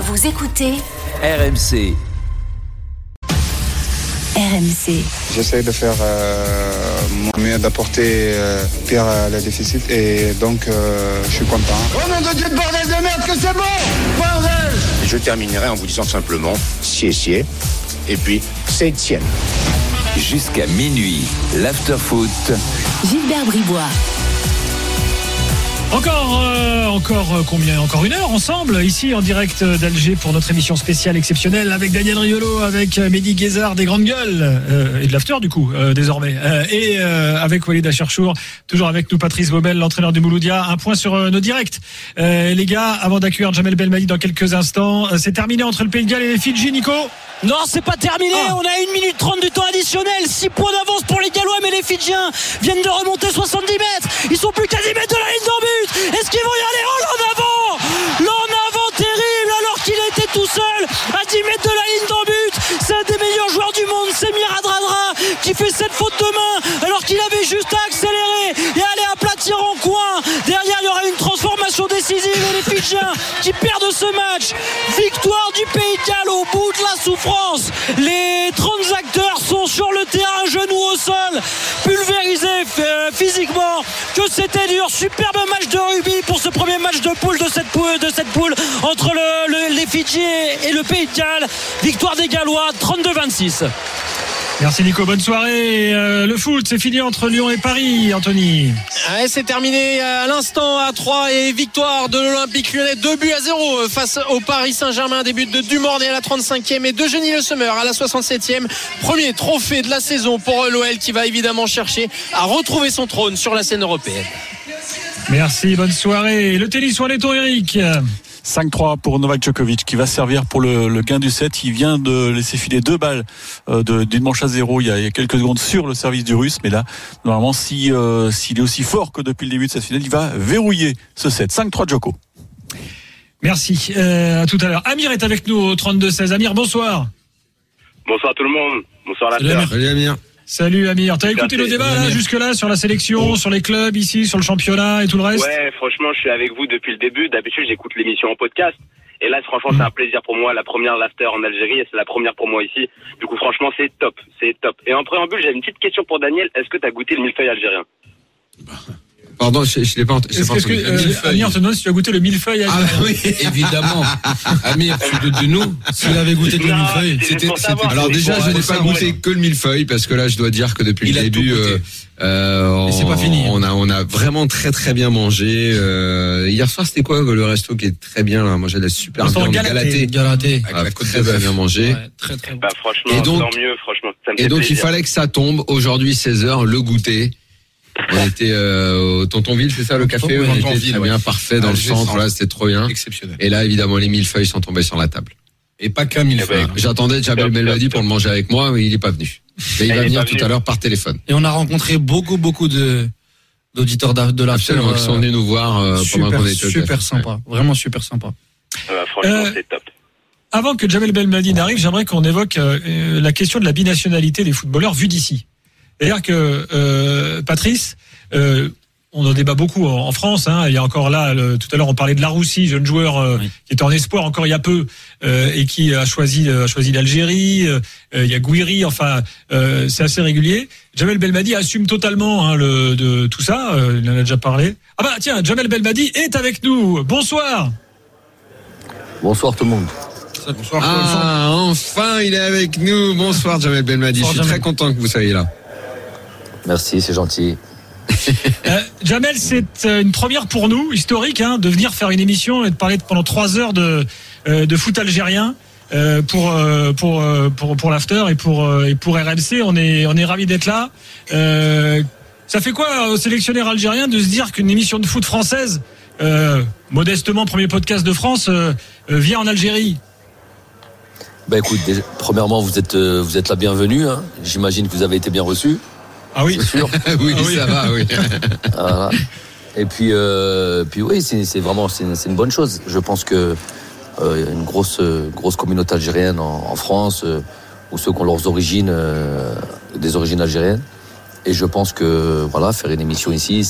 Vous écoutez RMC. RMC. J'essaie de faire mon mieux, d'apporter pire le déficit et donc je suis content. Oh mon Dieu de bordel de merde que c'est bon, bordel. Je terminerai en vous disant simplement sié et puis c'est Etienne. Jusqu'à minuit, l'afterfoot. Gilbert Bribois. Encore une heure ensemble, ici en direct d'Alger pour notre émission spéciale exceptionnelle avec Daniel Riolo, avec Mehdi Ghezzar des Grandes Gueules, et de l'after du coup, désormais, et avec Walid Acherchour, toujours avec nous Patrice Beaumelle, l'entraîneur du Mouloudia. Un point sur nos directs. Les gars, avant d'accueillir Djamel Belmadi dans quelques instants, c'est terminé entre le Pays de Galles et les Fidji, Nico ? Non, c'est pas terminé, On a 1 minute 30 du temps additionnel, 6 points d'avance pour les Gallois, mais les Fidjiens viennent de remonter 70 mètres, ils sont plus qu'à 10 mètres de la ligne d'en but. Est-ce qu'ils vont y aller? Oh, l'en avant terrible, alors qu'il était tout seul à 10 mètres de la ligne d'en but. C'est un des meilleurs joueurs du monde, c'est Miradradra qui fait cette faute de main alors qu'il avait juste à accélérer et aller aplatir en coin. Derrière, il y aura une transformation décisive et les Fidjiens qui perdent ce match. Victoire du Pays de Galles au bout de la souffrance. Les transacteurs sont sur le terrain, genoux au sol, pulvérisés physiquement. Que c'était dur. Superbe match de rugby pour ce premier match de poule de cette poule entre les Fidji et le Pays de Galles. Victoire des Gallois 32-26. Merci Nico, bonne soirée. Le foot, c'est fini entre Lyon et Paris, Anthony. Ouais, c'est terminé à l'instant à 3 et victoire de l'Olympique Lyonnais 2-0 face au Paris Saint-Germain. Des buts de Dumornay à la 35e et d'Eugénie Le Sommer à la 67e. Premier trophée de la saison pour l'OL qui va évidemment chercher à retrouver son trône sur la scène européenne. Merci, bonne soirée. Le tennis, on est ton Eric. 5-3 pour Novak Djokovic qui va servir pour le gain du set. Il vient de laisser filer 2 balles d'une manche à 0 il y a quelques secondes sur le service du Russe, mais là normalement s'il est aussi fort que depuis le début de cette finale, il va verrouiller ce set. 5-3 Djoko. Merci, à tout à l'heure. Amir est avec nous au 32-16. Amir, bonsoir. Bonsoir tout le monde, bonsoir la terre. Salut Amir. Salut Amir, t'as écouté le débat là jusque-là sur la sélection, Sur les clubs ici, sur le championnat et tout le reste? Ouais, franchement, je suis avec vous depuis le début. D'habitude, j'écoute l'émission en podcast. Et là, franchement, c'est un plaisir pour moi. La première l'after en Algérie et c'est la première pour moi ici. Du coup, franchement, c'est top. Et en préambule, j'ai une petite question pour Daniel. Est-ce que t'as goûté le millefeuille algérien? Pardon, je l'ai pas entendu. Amir te demande si tu as goûté le millefeuille algérien. Ah oui, évidemment. Amir, tu doutes de nous. Si vous avez goûté le millefeuille, c'était... Alors déjà, je n'ai pas goûté que le millefeuille parce que là, je dois dire que depuis le début, c'est pas fini. On a vraiment très très bien mangé. Hier soir, c'était quoi le resto qui est très bien là? Manger de la super viande galatée. Avec la côte de bœuf bien mangé. Ouais, très très bon. Bah franchement, tant mieux, franchement. Et donc il fallait que ça tombe aujourd'hui 16h le goûter. On était au Tontonville, c'est ça le café? Au Tontonville, bien parfait dans le centre. Là, c'était trop bien. Exceptionnel. Et là, évidemment, les millefeuilles sont tombés sur la table. Et pas qu'un millefeuille. J'attendais Djamel Belmadi pour le manger avec moi, mais il est pas venu. Et il va venir tout à l'heure par téléphone. Et on a rencontré beaucoup d'auditeurs de la chaîne. Absolument, qui sont venus nous voir pendant qu'on était au café. Super sympa, vraiment super sympa. Franchement, c'est top. Avant que Djamel Belmadi n'arrive, j'aimerais qu'on évoque la question de la binationalité des footballeurs vus d'ici. C'est-à-dire que Patrice, on en débat beaucoup en France. Hein, il y a encore là, tout à l'heure, on parlait de Laroussi, jeune joueur qui était en espoir encore il y a peu et qui a choisi l'Algérie. Il y a Gouiri, enfin, c'est assez régulier. Djamel Belmadi assume totalement de tout ça. Il en a déjà parlé. Ah bah tiens, Djamel Belmadi est avec nous. Bonsoir. Bonsoir tout le monde. Bonsoir. Ah, enfin, il est avec nous. Bonsoir Djamel Belmadi. Bonsoir, Je suis très content que vous soyez là. Merci, c'est gentil. Djamel, c'est une première pour nous, historique, de venir faire une émission et de parler pendant 3 heures de foot algérien pour l'after et pour RMC. On est ravis d'être là. Ça fait quoi au sélectionneur algérien de se dire qu'une émission de foot française, modestement premier podcast de France, vient en Algérie? Bah écoute, premièrement, vous êtes la bienvenue. Hein. J'imagine que vous avez été bien reçu. Ah oui, c'est sûr. Oui, ça va, oui. Voilà. Et puis oui, c'est vraiment c'est une bonne chose. Je pense que y a une grosse communauté algérienne en France ou ceux qui ont leurs origines des origines algériennes. Et je pense que voilà, faire une émission ici,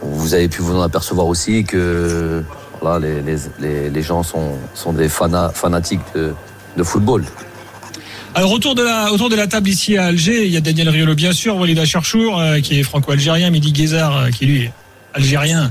vous avez pu vous en apercevoir aussi que Là, les gens sont des fanatiques de football. Alors autour de la table ici à Alger, il y a Daniel Riolo bien sûr, Walid Acherchour qui est franco-algérien, Mehdi Ghezzar qui lui est algérien,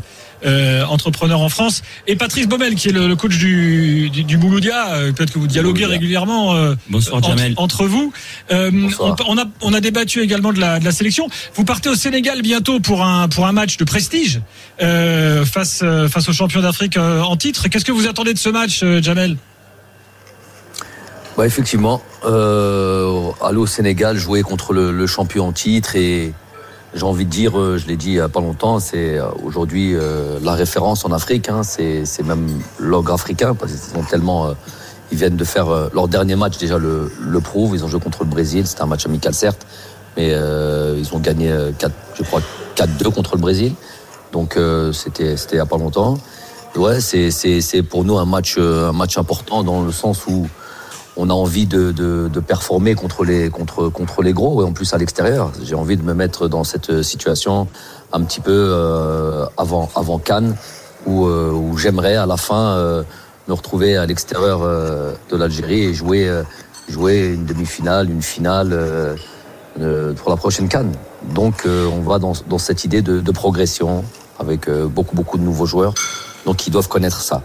entrepreneur en France, et Patrice Beaumelle qui est le coach du Mouloudia. Peut-être que vous dialoguez régulièrement bonsoir, entre vous. On a débattu également de la sélection. Vous partez au Sénégal bientôt pour un match de prestige face aux champions d'Afrique en titre. Qu'est-ce que vous attendez de ce match, Djamel? Bah effectivement, aller au Sénégal, jouer contre le champion en titre, et j'ai envie de dire, je l'ai dit il y a pas longtemps, c'est aujourd'hui la référence en Afrique, hein, c'est même l'ogre africain, parce qu'ils sont tellement, ils viennent de faire leur dernier match déjà le prouve. Ils ont joué contre le Brésil, c'était un match amical certes, mais ils ont gagné 4-2 contre le Brésil, donc c'était il y a pas longtemps. Et ouais, c'est pour nous un match important dans le sens où on a envie de performer contre les gros, et en plus à l'extérieur. J'ai envie de me mettre dans cette situation un petit peu avant Cannes, où j'aimerais à la fin me retrouver à l'extérieur de l'Algérie et jouer une demi-finale, une finale pour la prochaine Cannes. Donc on va dans cette idée de progression avec beaucoup de nouveaux joueurs, donc ils doivent connaître ça.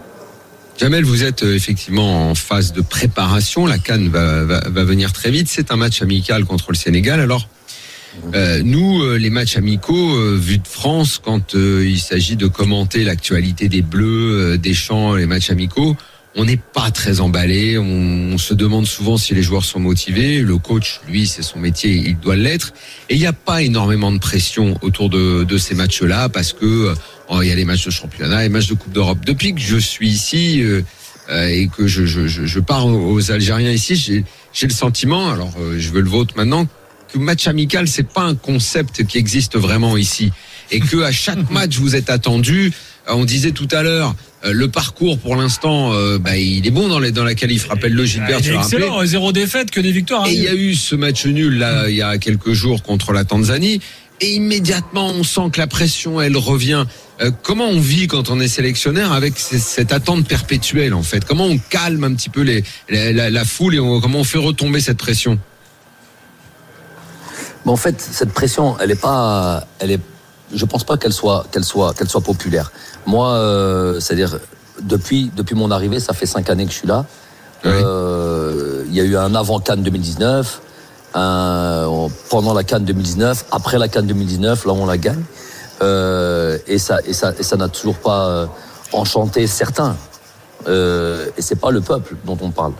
Djamel, vous êtes effectivement en phase de préparation. La CAN va venir très vite. C'est un match amical contre le Sénégal. Alors, nous, les matchs amicaux, vus de France, quand il s'agit de commenter l'actualité des Bleus, des Champs, les matchs amicaux, on n'est pas très emballé. On se demande souvent si les joueurs sont motivés. Le coach, lui, c'est son métier, il doit l'être. Et il n'y a pas énormément de pression autour de ces matchs-là, parce que il y a les matchs de championnat, les matchs de Coupe d'Europe. Depuis que je suis ici et que je pars aux Algériens ici, j'ai le sentiment, alors je veux le vôtre maintenant, que match amical, c'est pas un concept qui existe vraiment ici. Et que à chaque match, vous êtes attendu. On disait tout à l'heure, le parcours pour l'instant, il est bon dans la qualif. Rappelle-le, Gilbert, tu l'as rappelé. Excellent, 0 défaite, que des victoires. Et il y a eu ce match nul là il y a quelques jours contre la Tanzanie. Et immédiatement, on sent que la pression, elle revient. Comment on vit quand on est sélectionneur avec cette attente perpétuelle, en fait? Comment on calme un petit peu la foule, et comment on fait retomber cette pression? En fait, cette pression, je pense pas qu'elle soit populaire. Moi, c'est-à-dire depuis mon arrivée, ça fait 5 années que je suis là. Oui. Il y a eu un avant Cannes 2019. Pendant la CAN 2019, après la CAN 2019, là on la gagne, et ça n'a toujours pas enchanté certains, et c'est pas le peuple dont on parle.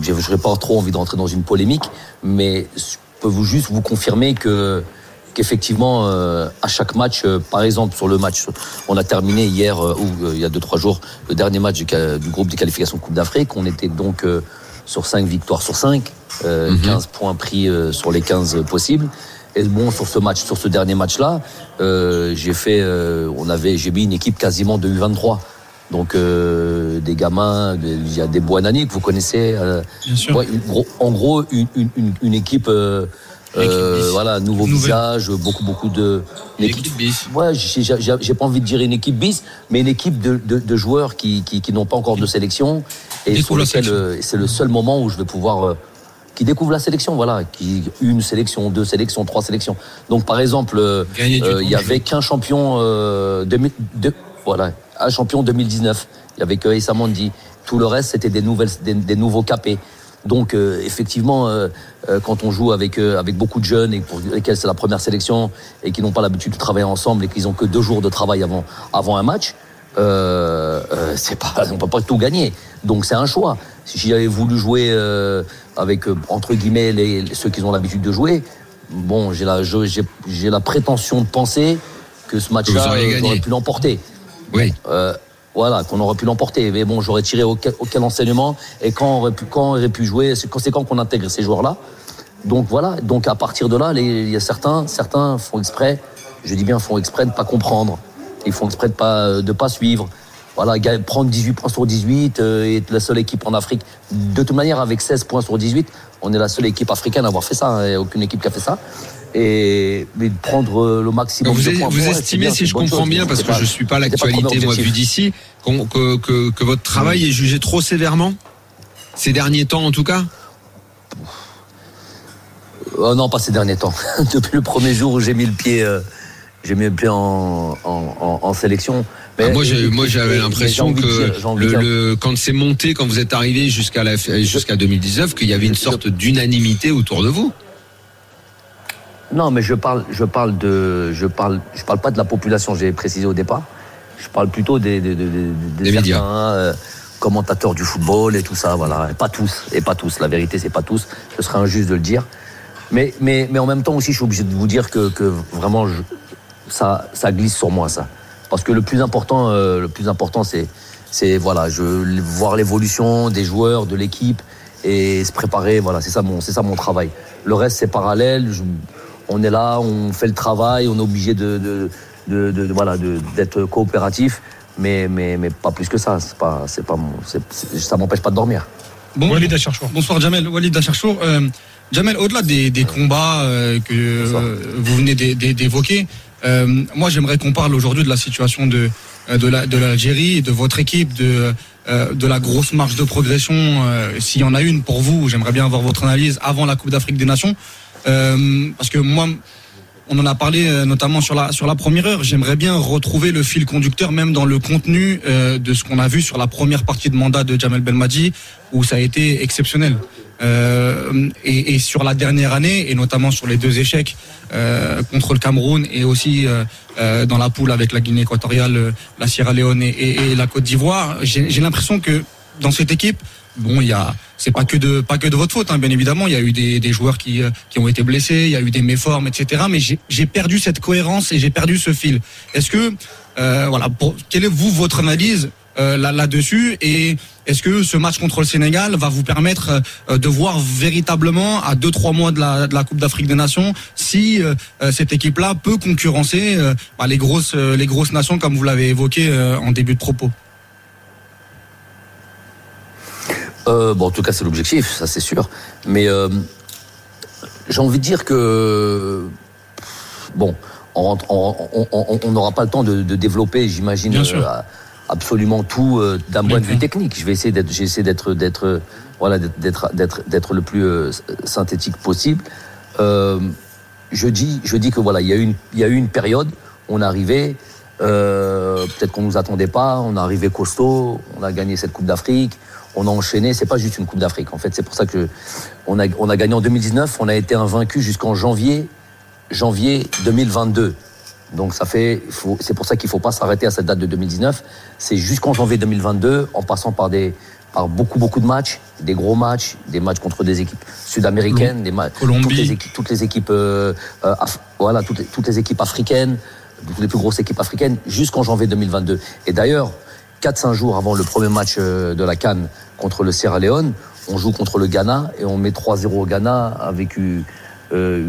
Je n'aurais pas trop envie d'entrer dans une polémique, mais je peux vous confirmer qu'effectivement à chaque match, par exemple sur le match, on a terminé hier il y a 2-3 jours le dernier match du groupe des qualifications de Coupe d'Afrique. On était donc sur 5 victoires sur 5, 15 points pris sur les 15 possibles. Et bon, sur ce dernier match-là, j'ai mis une équipe quasiment de U23. Donc des gamins, il y a des Bouanani que vous connaissez. Bien sûr. Ouais, une équipe. Voilà, nouveau visage, beaucoup de. Une équipe bis. Ouais, j'ai pas envie de dire une équipe bis, mais une équipe de joueurs qui n'ont pas encore de sélection, et pour lequel c'est le seul moment où je vais pouvoir qui découvre la sélection, voilà, qui une sélection, 2 sélections, 3 sélections. Donc par exemple, il y avait qu'un champion 2002, voilà, un champion 2019. Il y avait que Issa Mandi. Tout le reste, c'était des nouveaux capés. Donc effectivement, quand on joue avec beaucoup de jeunes, et pour lesquels c'est la première sélection, et qui n'ont pas l'habitude de travailler ensemble, et qu'ils ont que 2 jours de travail avant un match, on peut pas tout gagner. Donc c'est un choix. Si j'avais voulu jouer avec entre guillemets ceux qui ont l'habitude de jouer, bon, j'ai la prétention de penser que ce match-là, on aurait pu l'emporter. Oui. Voilà, qu'on aurait pu l'emporter. Mais bon, j'aurais tiré aucun enseignement. Et quand on aurait pu jouer, c'est conséquent qu'on intègre ces joueurs-là. Donc voilà. Donc à partir de là, il y a certains font exprès. Je dis bien font exprès de pas comprendre. Ils font exprès de pas suivre. Voilà, prendre 18 points sur 18, être la seule équipe en Afrique. De toute manière, avec 16 points sur 18, on est la seule équipe africaine à avoir fait ça. Il n'y a aucune équipe qui a fait ça. et mais prendre le maximum de points. Vous estimez, si je comprends bien, parce que je ne suis pas l'actualité, moi, vu d'ici, que votre travail est jugé trop sévèrement ces derniers temps, en tout cas? Non, pas ces derniers temps. Depuis le premier jour où j'ai mis le pied, en sélection. Mais, moi, j'avais l'impression quand c'est monté, quand vous êtes arrivé jusqu'à 2019, qu'il y avait une sorte d'unanimité autour de vous. Non, mais je parle pas de la population, j'ai précisé au départ. Je parle plutôt des médias, commentateurs du football et tout ça, voilà. Et pas tous. La vérité, c'est pas tous. Ce serait injuste de le dire. Mais en même temps aussi, je suis obligé de vous dire que vraiment, ça glisse sur moi, ça. Parce que le plus important, c'est voilà, voir l'évolution des joueurs, de l'équipe et se préparer. Voilà, c'est ça mon travail. Le reste, c'est parallèle. On est là, on fait le travail, on est obligé d'être coopératif, mais pas plus que ça. Ça m'empêche pas de dormir. Bon, Walid Acherchour. Bonsoir, Djamel. Walid Acherchour. Djamel, au-delà des combats que vous venez d'évoquer. Moi, j'aimerais qu'on parle aujourd'hui de la situation de l'Algérie, de votre équipe, de la grosse marge de progression, s'il y en a une pour vous. J'aimerais bien avoir votre analyse avant la Coupe d'Afrique des Nations, parce que moi, on en a parlé notamment sur la première heure. J'aimerais bien retrouver le fil conducteur, même dans le contenu de ce qu'on a vu sur la première partie de mandat de Djamel Belmadi, où ça a été exceptionnel. Et sur la dernière année, et notamment sur les deux échecs contre le Cameroun et aussi dans la poule avec la Guinée équatoriale, la Sierra Leone et la Côte d'Ivoire, j'ai l'impression que dans cette équipe, bon, c'est pas que de votre faute, hein, bien évidemment. Il y a eu des joueurs qui ont été blessés, il y a eu des méformes, etc. Mais j'ai perdu cette cohérence et j'ai perdu ce fil. Est-ce que quelle est votre analyse là-dessus, et est-ce que ce match contre le Sénégal va vous permettre de voir véritablement à 2-3 mois de la Coupe d'Afrique des Nations si cette équipe-là peut concurrencer les grosses nations, comme vous l'avez évoqué en début de propos? En tout cas, c'est l'objectif, ça c'est sûr. Mais j'ai envie de dire que on n'aura pas le temps de développer, j'imagine, bien sûr, absolument tout d'un point de vue technique. Je vais essayer d'être le plus synthétique possible. Je dis que voilà, il y a eu une période, on arrivait, peut-être qu'on nous attendait pas, on est arrivé costaud, on a gagné cette Coupe d'Afrique, on a enchaîné. C'est pas juste une Coupe d'Afrique, en fait. C'est pour ça que on a gagné en 2019, on a été invaincu jusqu'en janvier 2022. Donc c'est pour ça qu'il faut pas s'arrêter à cette date de 2019. C'est jusqu'en janvier 2022, en passant par beaucoup de matchs, des gros matchs, des matchs contre des équipes sud-américaines, des matchs, toutes les équipes toutes les équipes africaines, toutes les plus grosses équipes africaines, jusqu'en janvier 2022. Et d'ailleurs, 4-5 jours avant le premier match de la CAN contre le Sierra Leone, on joue contre le Ghana et on met 3-0 au Ghana avec une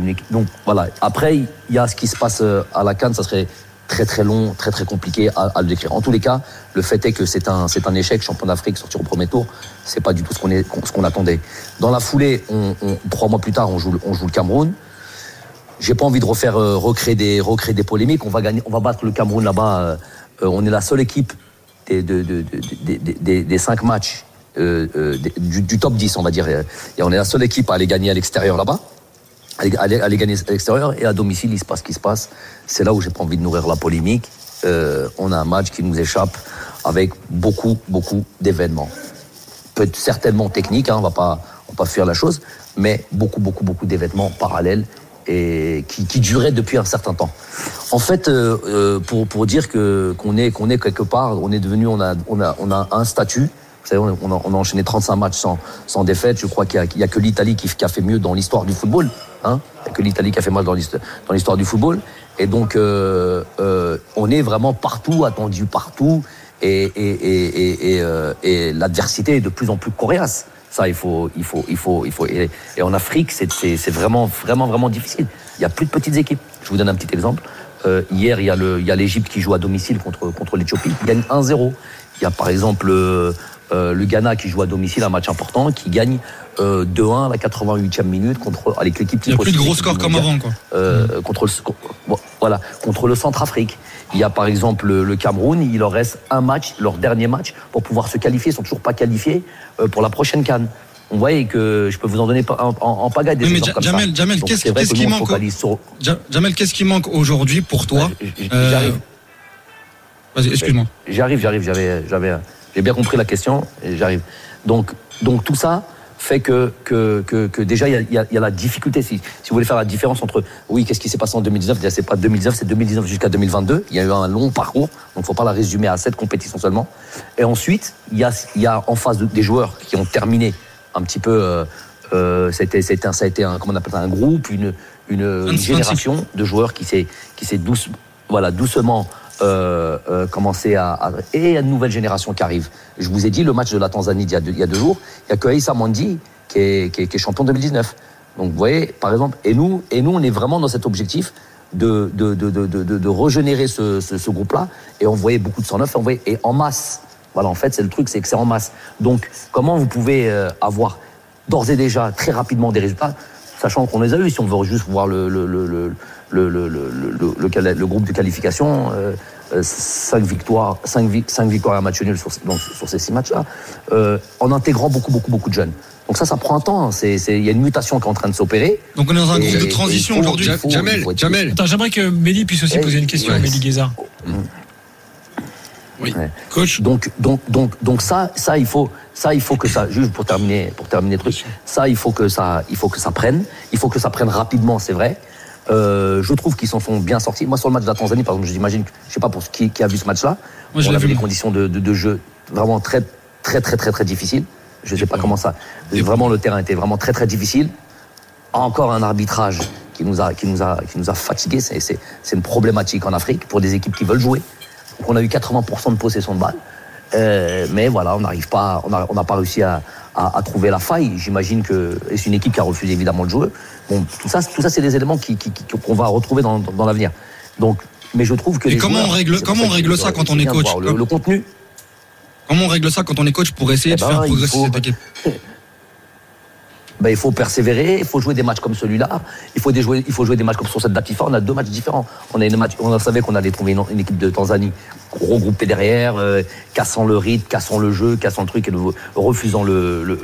équipe. Donc voilà. Après, il y a ce qui se passe à la CAN, ça serait très très long, très très compliqué à le décrire. En tous les cas, le fait est que c'est un échec. Champion d'Afrique, sortir au premier tour, c'est pas du tout ce qu'on attendait. Dans la foulée, 3 mois plus tard, on joue le Cameroun. J'ai pas envie de recréer des polémiques. On va battre le Cameroun là-bas. On est la seule équipe des 5 matchs du top 10, on va dire. Et on est la seule équipe à aller gagner à l'extérieur là-bas. Aller gagner à l'extérieur, et à domicile, il se passe ce qui se passe. C'est là où j'ai pas envie de nourrir la polémique. On a un match qui nous échappe avec beaucoup d'événements. Certainement techniques, hein, on va pas fuir la chose, mais beaucoup d'événements parallèles et qui duraient depuis un certain temps. En fait, pour dire qu'on est quelque part, on est devenu, on a un statut. Vous savez, on a enchaîné 35 matchs sans défaite. Je crois qu'il y a que l'Italie qui a fait mieux dans l'histoire du football. Hein, il y a que l'Italie qui a fait mal dans l'histoire du football. Et donc, on est vraiment partout, attendu partout, et l'adversité est de plus en plus coriace. Ça, il faut. Et en Afrique, c'est vraiment difficile. Il y a plus de petites équipes. Je vous donne un petit exemple. Hier, il y a l'Égypte qui joue à domicile contre l'Éthiopie. Il gagne 1-0. Il y a par exemple le Ghana qui joue à domicile un match important, qui gagne 2-1 à la 88e minute contre avec l'équipe qui. Il n'y a plus de gros scores comme avant, quoi. Contre le Centrafrique. Il y a par exemple le Cameroun, il leur reste un match, leur dernier match, pour pouvoir se qualifier. Ils ne sont toujours pas qualifiés pour la prochaine CAN. On voyait que je peux vous en donner en pagaille des exemples comme ça. Djamel, qu'est-ce qui manque aujourd'hui pour toi? Vas-y, excuse-moi. J'arrive. J'ai bien compris la question. J'arrive. Donc tout ça fait que déjà il y a la difficulté. Si vous voulez faire la différence entre qu'est-ce qui s'est passé en 2019, déjà c'est pas 2019, c'est 2019 jusqu'à 2022. Il y a eu un long parcours, donc faut pas la résumer à cette compétition seulement. Et ensuite il y a en face des joueurs qui ont terminé un petit peu, ça a été un, comment on appelle ça, un groupe, une génération de joueurs qui s'est doucement commencé et il y a une nouvelle génération qui arrive. Je vous ai dit le match de la Tanzanie il y a deux jours, il y a que Issa Mandi qui est champion 2019. Donc vous voyez par exemple, et nous on est vraiment dans cet objectif de régénérer ce groupe-là, et on voyait beaucoup de 109 et en masse. Voilà, en fait, c'est le truc, c'est que c'est en masse. Donc, comment vous pouvez avoir d'ores et déjà très rapidement des résultats, sachant qu'on les a eus, si on veut juste voir le groupe de qualification, 5 victoires et un match nul sur ces 6 matchs-là, en intégrant beaucoup de jeunes. Donc ça prend un temps. Il y a une mutation qui est en train de s'opérer. Donc on est dans un groupe de transition aujourd'hui. Djamel. Attends, j'aimerais que Mehdi puisse aussi poser une question à Mehdi Ghezzar. Oui. Ouais. Coach. Donc il faut que ça juste pour terminer le truc. Il faut que ça prenne rapidement, c'est vrai. Je trouve qu'ils s'en sont bien sortis. Moi sur le match de la Tanzanie par exemple, j'imagine, je sais pas pour qui a vu ce match-là. Moi, on avait des conditions de jeu vraiment très difficiles. Je sais pas comment ça. Vraiment le terrain était vraiment très difficile. Encore un arbitrage qui nous a fatigués. C'est une problématique en Afrique pour des équipes qui veulent jouer. Donc on a eu 80% de possession de balle, mais voilà, on n'arrive pas, on n'a pas réussi à trouver la faille. J'imagine que c'est une équipe qui a refusé évidemment de jouer. Bon, tout ça, c'est des éléments qu'on va retrouver dans l'avenir. Donc, mais je trouve que. Et comment on règle ça quand on est coach? Le contenu. Comment on règle ça quand on est coach pour essayer de faire progresser cette équipe? Il faut persévérer, il faut jouer des matchs comme celui-là, il faut jouer des matchs comme sur cette date FIFA. On a 2 matchs différents. On savait qu'on allait trouver une équipe de Tanzanie regroupée derrière, cassant le rythme, cassant le jeu, cassant le truc et refusant le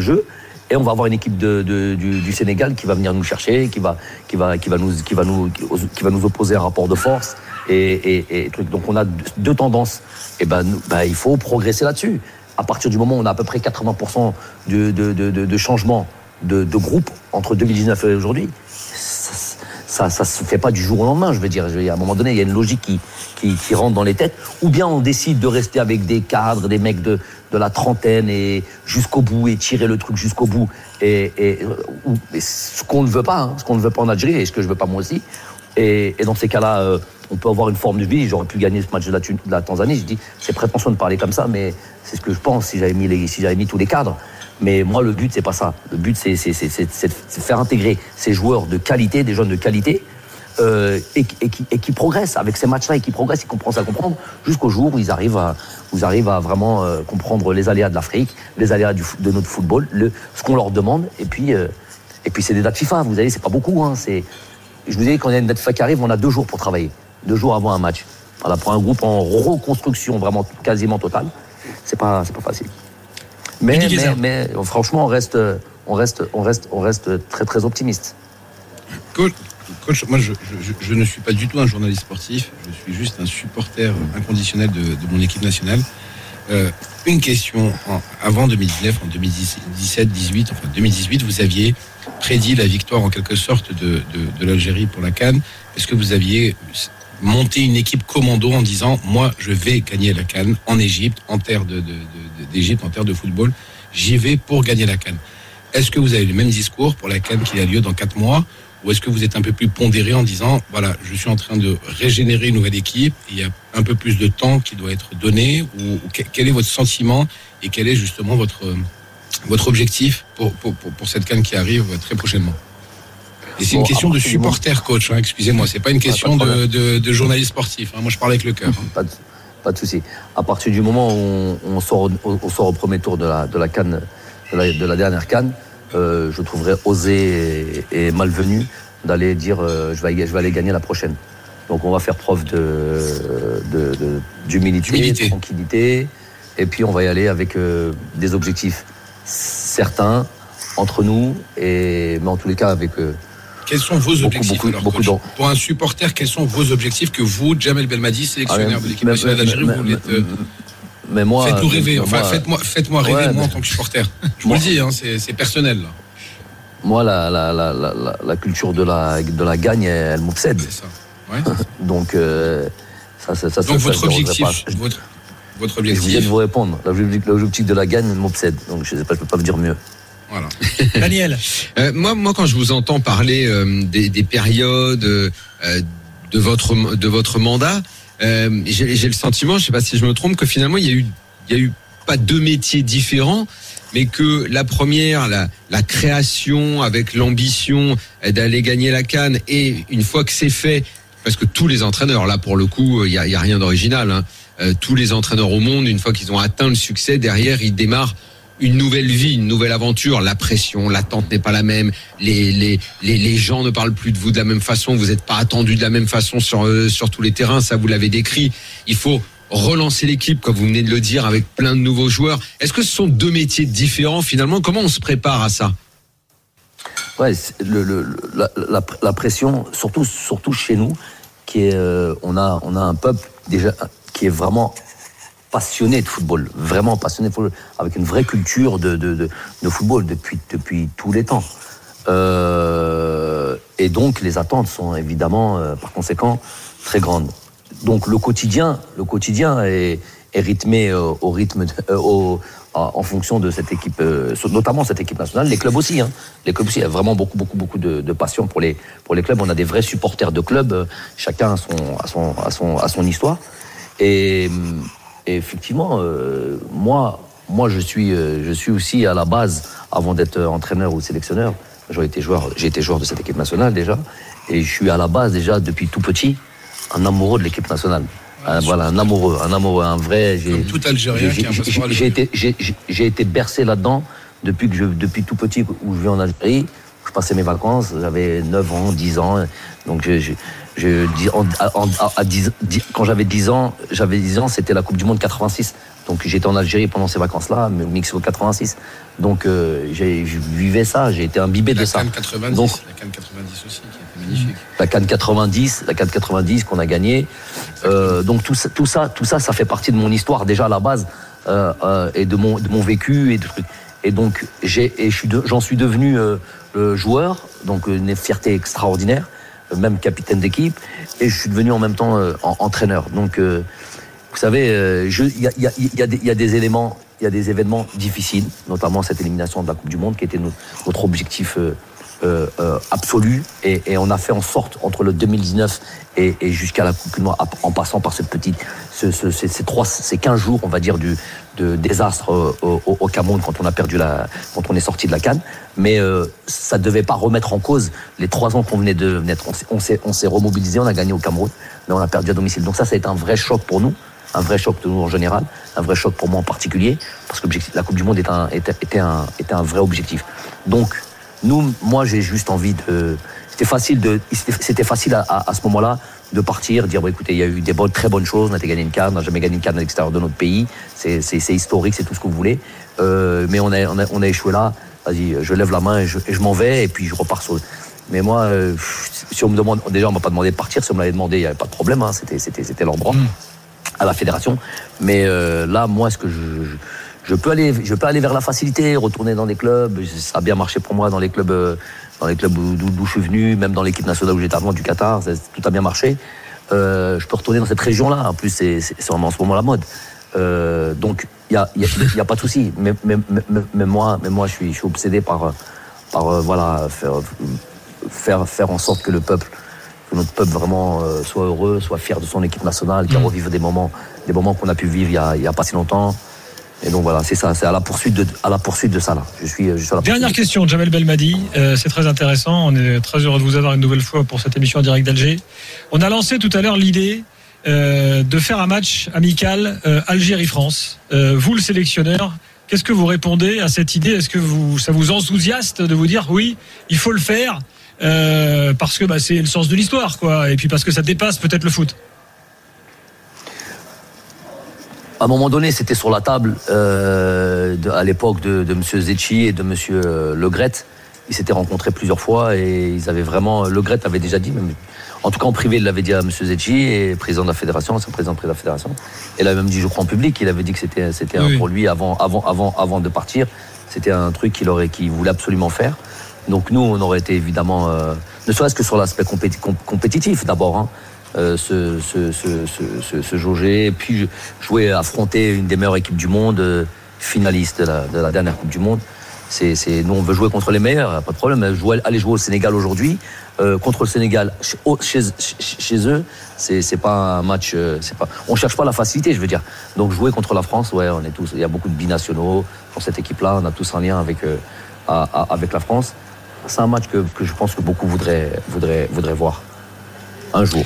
jeu. Et on va avoir une équipe du Sénégal qui va venir nous chercher, qui va nous opposer un rapport de force et truc. Donc on a 2 tendances. Et il faut progresser là-dessus. À partir du moment où on a à peu près 80% de changement de groupe entre 2019 et aujourd'hui, ça se fait pas du jour au lendemain, je veux dire. À un moment donné, il y a une logique qui rentre dans les têtes. Ou bien on décide de rester avec des cadres, des mecs de la trentaine et jusqu'au bout et tirer le truc jusqu'au bout. Et ce qu'on ne veut pas, ce qu'on ne veut pas en Algérie et ce que je veux pas moi aussi. Et dans ces cas-là, on peut avoir une forme de vie. J'aurais pu gagner ce match de la Tanzanie. Je dis, c'est prétentieux de parler comme ça, mais c'est ce que je pense si j'avais mis tous les cadres. Mais moi, le but, c'est pas ça. Le but, c'est faire intégrer ces joueurs de qualité, des jeunes de qualité, et qui progressent avec ces matchs-là et qui progressent, ils commencent à comprendre jusqu'au jour où ils arrivent à vraiment comprendre les aléas de l'Afrique, les aléas de notre football, ce qu'on leur demande. Et puis c'est des dates FIFA. Vous savez, c'est pas beaucoup. Je vous ai dit, quand il y a une date FIFA qui arrive, on a 2 jours pour travailler. 2 jours avant un match. Voilà, pour un groupe en reconstruction vraiment quasiment totale, c'est pas facile. Mais franchement, on reste très optimiste. Coach, moi je ne suis pas du tout un journaliste sportif, je suis juste un supporter inconditionnel de mon équipe nationale. Une question, avant 2019, en 2017, 2018, enfin 2018, vous aviez prédit la victoire en quelque sorte de l'Algérie pour la CAN. Est-ce que vous aviez monté une équipe commando en disant « Moi, je vais gagner la CAN en Égypte, en terre d'Égypte, en terre de football. J'y vais pour gagner la CAN ». Est-ce que vous avez le même discours pour la CAN qui a lieu dans 4 mois ? Ou est-ce que vous êtes un peu plus pondéré en disant « Voilà, je suis en train de régénérer une nouvelle équipe, il y a un peu plus de temps qui doit être donné ». Ou quel est votre sentiment et quel est justement votre objectif pour cette CAN qui arrive très prochainement? Et c'est une question de supporter, coach, excusez-moi, c'est pas une question de journaliste sportif. Moi je parle avec le cœur. Pas de souci. À partir du moment où on sort au premier tour de la dernière CAN, je trouverais osé et malvenu d'aller dire je vais aller gagner la prochaine. Donc on va faire preuve d'humilité, de tranquillité, et puis on va y aller avec des objectifs certains entre nous, mais en tous les cas avec... Quels sont vos objectifs alors, pour un supporter, quels sont vos objectifs que vous, Djamel Belmadi, sélectionneur de l'équipe nationale d'Algérie, vous voulez faites-nous rêver, faites-moi rêver, moi en tant que supporter. Je vous le dis, hein, c'est personnel. Là. Moi, la culture de la gagne, elle m'obsède. C'est ça. Ouais. Donc, votre objectif. Je viens de vous répondre. L'objectif de la gagne m'obsède. Donc, je ne peux pas vous dire mieux. Voilà. Daniel. Moi, quand je vous entends parler des périodes de votre mandat, j'ai le sentiment, je ne sais pas si je me trompe, que finalement, il y a eu pas deux métiers différents, mais que la première, la création avec l'ambition d'aller gagner la CAN, et une fois que c'est fait, parce que tous les entraîneurs, là pour le coup, il y a rien d'original, hein, tous les entraîneurs au monde, une fois qu'ils ont atteint le succès, derrière, ils démarrent une nouvelle vie, une nouvelle aventure. La pression, l'attente n'est pas la même. Les gens ne parlent plus de vous de la même façon. Vous n'êtes pas attendu de la même façon sur tous les terrains. Ça, vous l'avez décrit. Il faut relancer l'équipe, comme vous venez de le dire, avec plein de nouveaux joueurs. Est-ce que ce sont deux métiers différents finalement ? Comment on se prépare à ça ? Ouais, la pression, surtout chez nous, qui est, on a un peuple déjà qui est vraiment passionné de football, vraiment passionné de football, avec une vraie culture de football depuis tous les temps. Et donc les attentes sont évidemment, par conséquent, très grandes. Donc le quotidien est rythmé au rythme en fonction de cette équipe, notamment cette équipe nationale. Les clubs aussi, hein. Les clubs aussi, il y a vraiment beaucoup de passion pour les clubs. On a des vrais supporters de clubs, chacun à son histoire. Et effectivement, moi je suis aussi à la base, avant d'être entraîneur ou sélectionneur, j'ai été joueur de cette équipe nationale déjà, et je suis à la base déjà depuis tout petit un amoureux de l'équipe nationale. Voilà, un amoureux, un vrai. Comme tout Algérien qui a un passeport algérien. J'ai été bercé là-dedans depuis tout petit où je vis en Algérie. Je passais mes vacances, j'avais 9 ans, 10 ans. Donc quand j'avais 10 ans, c'était la Coupe du Monde 86. Donc j'étais en Algérie pendant ces vacances-là, Mexico 86. Donc je vivais ça, j'ai été imbibé de ça. La CAN 90 aussi, qui était magnifique. La CAN 90 qu'on a gagnée. Donc tout ça fait partie de mon histoire déjà à la base, et de mon vécu et de trucs. Et donc j'en suis devenu le joueur, donc une fierté extraordinaire, même capitaine d'équipe, et je suis devenu en même temps entraîneur. Donc vous savez, il y a des événements difficiles, notamment cette élimination de la Coupe du Monde qui était notre objectif absolu, et on a fait en sorte entre le 2019 et jusqu'à la Coupe du Monde, en passant par ces 15 jours, on va dire, de désastre au Cameroun quand on est sorti de la CAN, mais ça devait pas remettre en cause les 3 ans qu'on venait de naître. On s'est remobilisé, on a gagné au Cameroun, mais on a perdu à domicile. Donc ça a été un vrai choc pour nous, un vrai choc de nous en général, un vrai choc pour moi en particulier, parce que la Coupe du Monde était un vrai objectif. Donc moi j'ai juste envie de... C'était facile à ce moment-là de partir, dire écoutez, il y a eu des très bonnes choses, on a gagné une CAN, on n'a jamais gagné une CAN à l'extérieur de notre pays, c'est historique, c'est tout ce que vous voulez, mais on a échoué là, vas-y, je lève la main et je m'en vais, et puis je repars sur... Mais moi, si on me demande... Déjà, on ne m'a pas demandé de partir, si on me l'avait demandé, il n'y avait pas de problème, hein, c'était l'endroit à la fédération, mais là, moi, est-ce que je peux aller vers la facilité, retourner dans des clubs. Ça a bien marché pour moi dans les clubs d'où je suis venu, même dans l'équipe nationale où j'étais avant, du Qatar. Tout a bien marché. Je peux retourner dans cette région-là. En plus, c'est en ce moment la mode. Donc, il y a pas de souci. Mais moi, je suis obsédé par voilà, faire en sorte que notre peuple vraiment soit heureux, soit fier de son équipe nationale, qui revive des moments qu'on a pu vivre il y a pas si longtemps. Et donc voilà, c'est ça, c'est à la poursuite de ça là. Je suis à la dernière question, Djamel Belmadi, c'est très intéressant. On est très heureux de vous avoir une nouvelle fois pour cette émission en direct d'Alger. On a lancé tout à l'heure l'idée de faire un match amical Algérie-France. Vous, le sélectionneur, qu'est-ce que vous répondez à cette idée ? Est-ce que ça vous enthousiaste de vous dire oui, il faut le faire parce que c'est le sens de l'histoire, quoi, et puis parce que ça dépasse peut-être le foot ? À un moment donné, c'était sur la table à l'époque de M. Zetchi et de M. Le Gret. Ils s'étaient rencontrés plusieurs fois et ils avaient vraiment... Le Gret avait déjà dit, même, en tout cas en privé, il l'avait dit à M. Zetchi, et président de la fédération, ancien président de la fédération. Il avait même dit, je crois, en public, il avait dit que c'était oui, pour lui, avant de partir, c'était un truc qu'il voulait absolument faire. Donc nous, on aurait été évidemment... ne serait-ce que sur l'aspect compétitif d'abord, hein. Se jauger, puis jouer, affronter une des meilleures équipes du monde, finaliste de la dernière Coupe du Monde. Nous, on veut jouer contre les meilleurs, pas de problème. Aller jouer au Sénégal aujourd'hui, contre le Sénégal chez eux, c'est pas un match. On cherche pas la facilité, je veux dire. Donc jouer contre la France, ouais, il y a beaucoup de binationaux dans cette équipe-là. On a tous un lien avec la France. C'est un match que je pense que beaucoup voudraient voir un jour.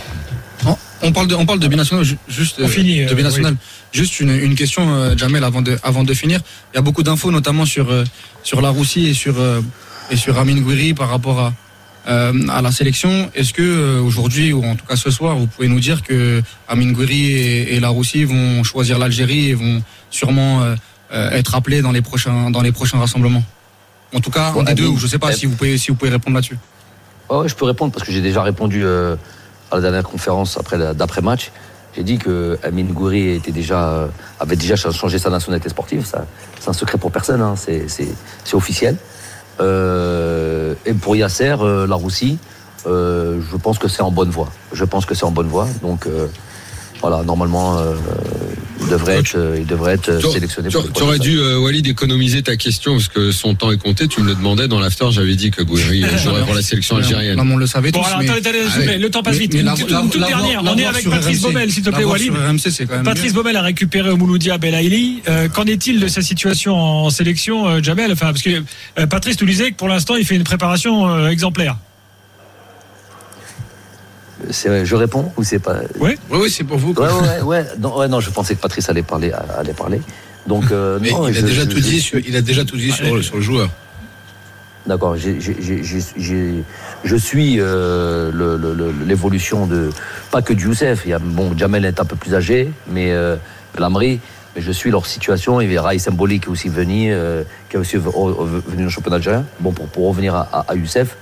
On parle de binational, juste de binational. Oui. Juste une question, Djamel, avant de finir. Il y a beaucoup d'infos, notamment sur la Russie et sur Amine Gouiri par rapport à la sélection. Est-ce que aujourd'hui, ou en tout cas ce soir, vous pouvez nous dire que Amine Gouiri et la Russie vont choisir l'Algérie et vont sûrement être appelés dans les prochains rassemblements? En tout cas, un des deux. Je ne sais pas si vous pouvez répondre là-dessus. Oui, je peux répondre parce que j'ai déjà répondu. À la dernière conférence d'après-match, j'ai dit que Amine Gouiri avait déjà changé sa nationalité sportive. Ça, c'est un secret pour personne, hein. C'est officiel. Et pour Yasser, la Russie, je pense que c'est en bonne voie. Donc voilà, normalement, il devrait être sélectionné. Tu aurais dû, Walid, économiser ta question parce que son temps est compté. Tu me le demandais dans l'after. J'avais dit que Gouiri jouerait pour la sélection algérienne. Non, on le savait tous. Bon, alors, attendez, le temps passe vite. Toute dernière, on est avec Patrice Beaumelle, s'il te plaît, Walid. Patrice Beaumelle a récupéré au Mouloudia Belaïli. Qu'en est-il de sa situation en sélection, Djamel ? Enfin, parce que Patrice nous disait que pour l'instant, il fait une préparation exemplaire. Je réponds ou c'est pas? Oui, c'est pour vous. Non, je pensais que Patrice allait parler. Donc non, il a déjà tout dit sur le joueur. D'accord, je suis l'évolution de pas que de Youcef. Djamel est un peu plus âgé, mais Lamri. Mais je suis leur situation. Il y a Raïs Symboli qui est aussi venu, au championnat algérien. Bon, pour revenir à Youcef.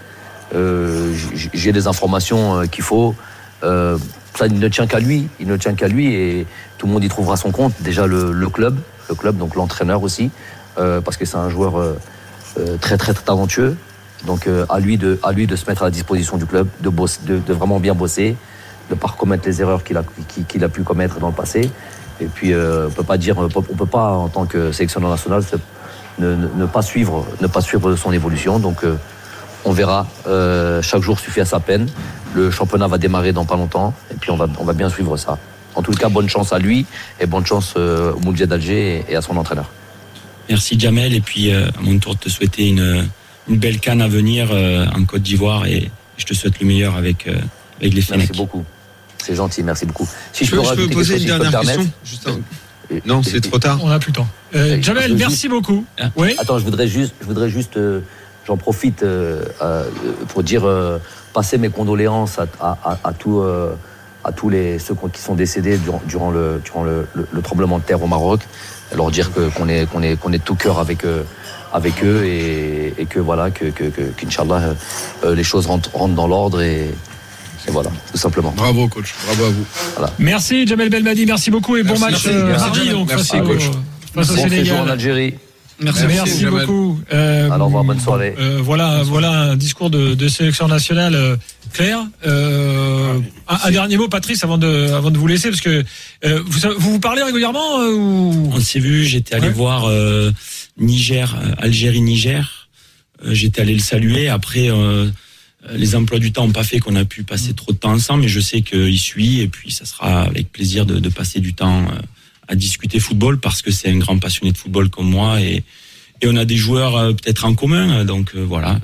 J'ai des informations qu'il faut. Ça ne tient qu'à lui. Il ne tient qu'à lui et tout le monde y trouvera son compte. Déjà le club, donc l'entraîneur aussi, parce que c'est un joueur très très très talentueux. Donc à lui de se mettre à la disposition du club, de vraiment bien bosser, de ne pas commettre les erreurs qu'il a pu commettre dans le passé. Et puis on peut pas en tant que sélectionneur national ne pas suivre son évolution. Donc on verra, chaque jour suffit à sa peine. Le championnat va démarrer dans pas longtemps et puis on va bien suivre ça. En tout cas, bonne chance à lui et bonne chance au Mouloudia d'Alger et à son entraîneur. Merci Djamel, et puis à mon tour de te souhaiter une belle CAN à venir en Côte d'Ivoire, et je te souhaite le meilleur avec les Fennecs. Merci beaucoup, c'est gentil, merci beaucoup. Si je peux poser une dernière question Non, c'est trop tard, on n'a plus le temps. Djamel, merci beaucoup. Oui. Attends, je voudrais juste j'en profite pour dire passer mes condoléances à tous ceux qui sont décédés durant le tremblement de terre au Maroc, et leur dire qu'on est de tout cœur avec eux, et que voilà qu'Inch'Allah les choses rentrent dans l'ordre et voilà, tout simplement. Bravo coach, bravo à vous. Voilà. Merci Djamel Belmadi, merci beaucoup et bon match mardi, coach. Bon séjour en Algérie. Merci beaucoup. Alors, bonne soirée. Voilà un discours de sélection nationale clair. Un dernier mot, Patrice, avant de vous laisser, parce que vous parlez régulièrement ou... On s'est vu. J'étais allé voir Algérie-Niger. J'étais allé le saluer. Après, les emplois du temps n'ont pas fait qu'on a pu passer trop de temps ensemble, mais je sais qu'il suit, et puis ça sera avec plaisir de passer du temps à discuter football, parce que c'est un grand passionné de football comme moi, et on a des joueurs peut-être en commun, donc voilà.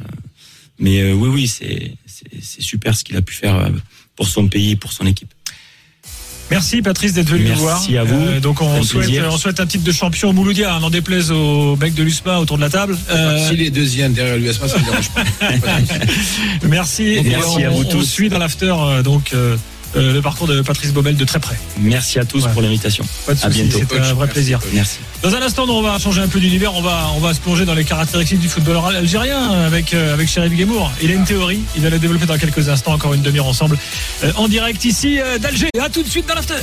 Mais oui, c'est super ce qu'il a pu faire pour son pays, pour son équipe. Merci Patrice d'être venu nous voir. Merci à vous. Donc on souhaite un titre de champion Mouloudia, n'en déplaise au bec de l'USMA autour de la table. S'il est deuxième derrière l'USMA, ça ne dérange pas. Merci. Donc, merci à vous tous. On suit dans l'after le parcours de Patrice Beaumelle de très près. Merci à tous pour l'invitation. Pas de soucis, bientôt. C'était un vrai plaisir. Merci. Dans un instant, on va changer un peu d'univers. On va se plonger dans les caractéristiques du footballeur algérien avec Chérif Ghemmour. Il a une théorie. Il va la développer dans quelques instants. Encore une demi-heure ensemble en direct ici d'Alger. À tout de suite dans l'after.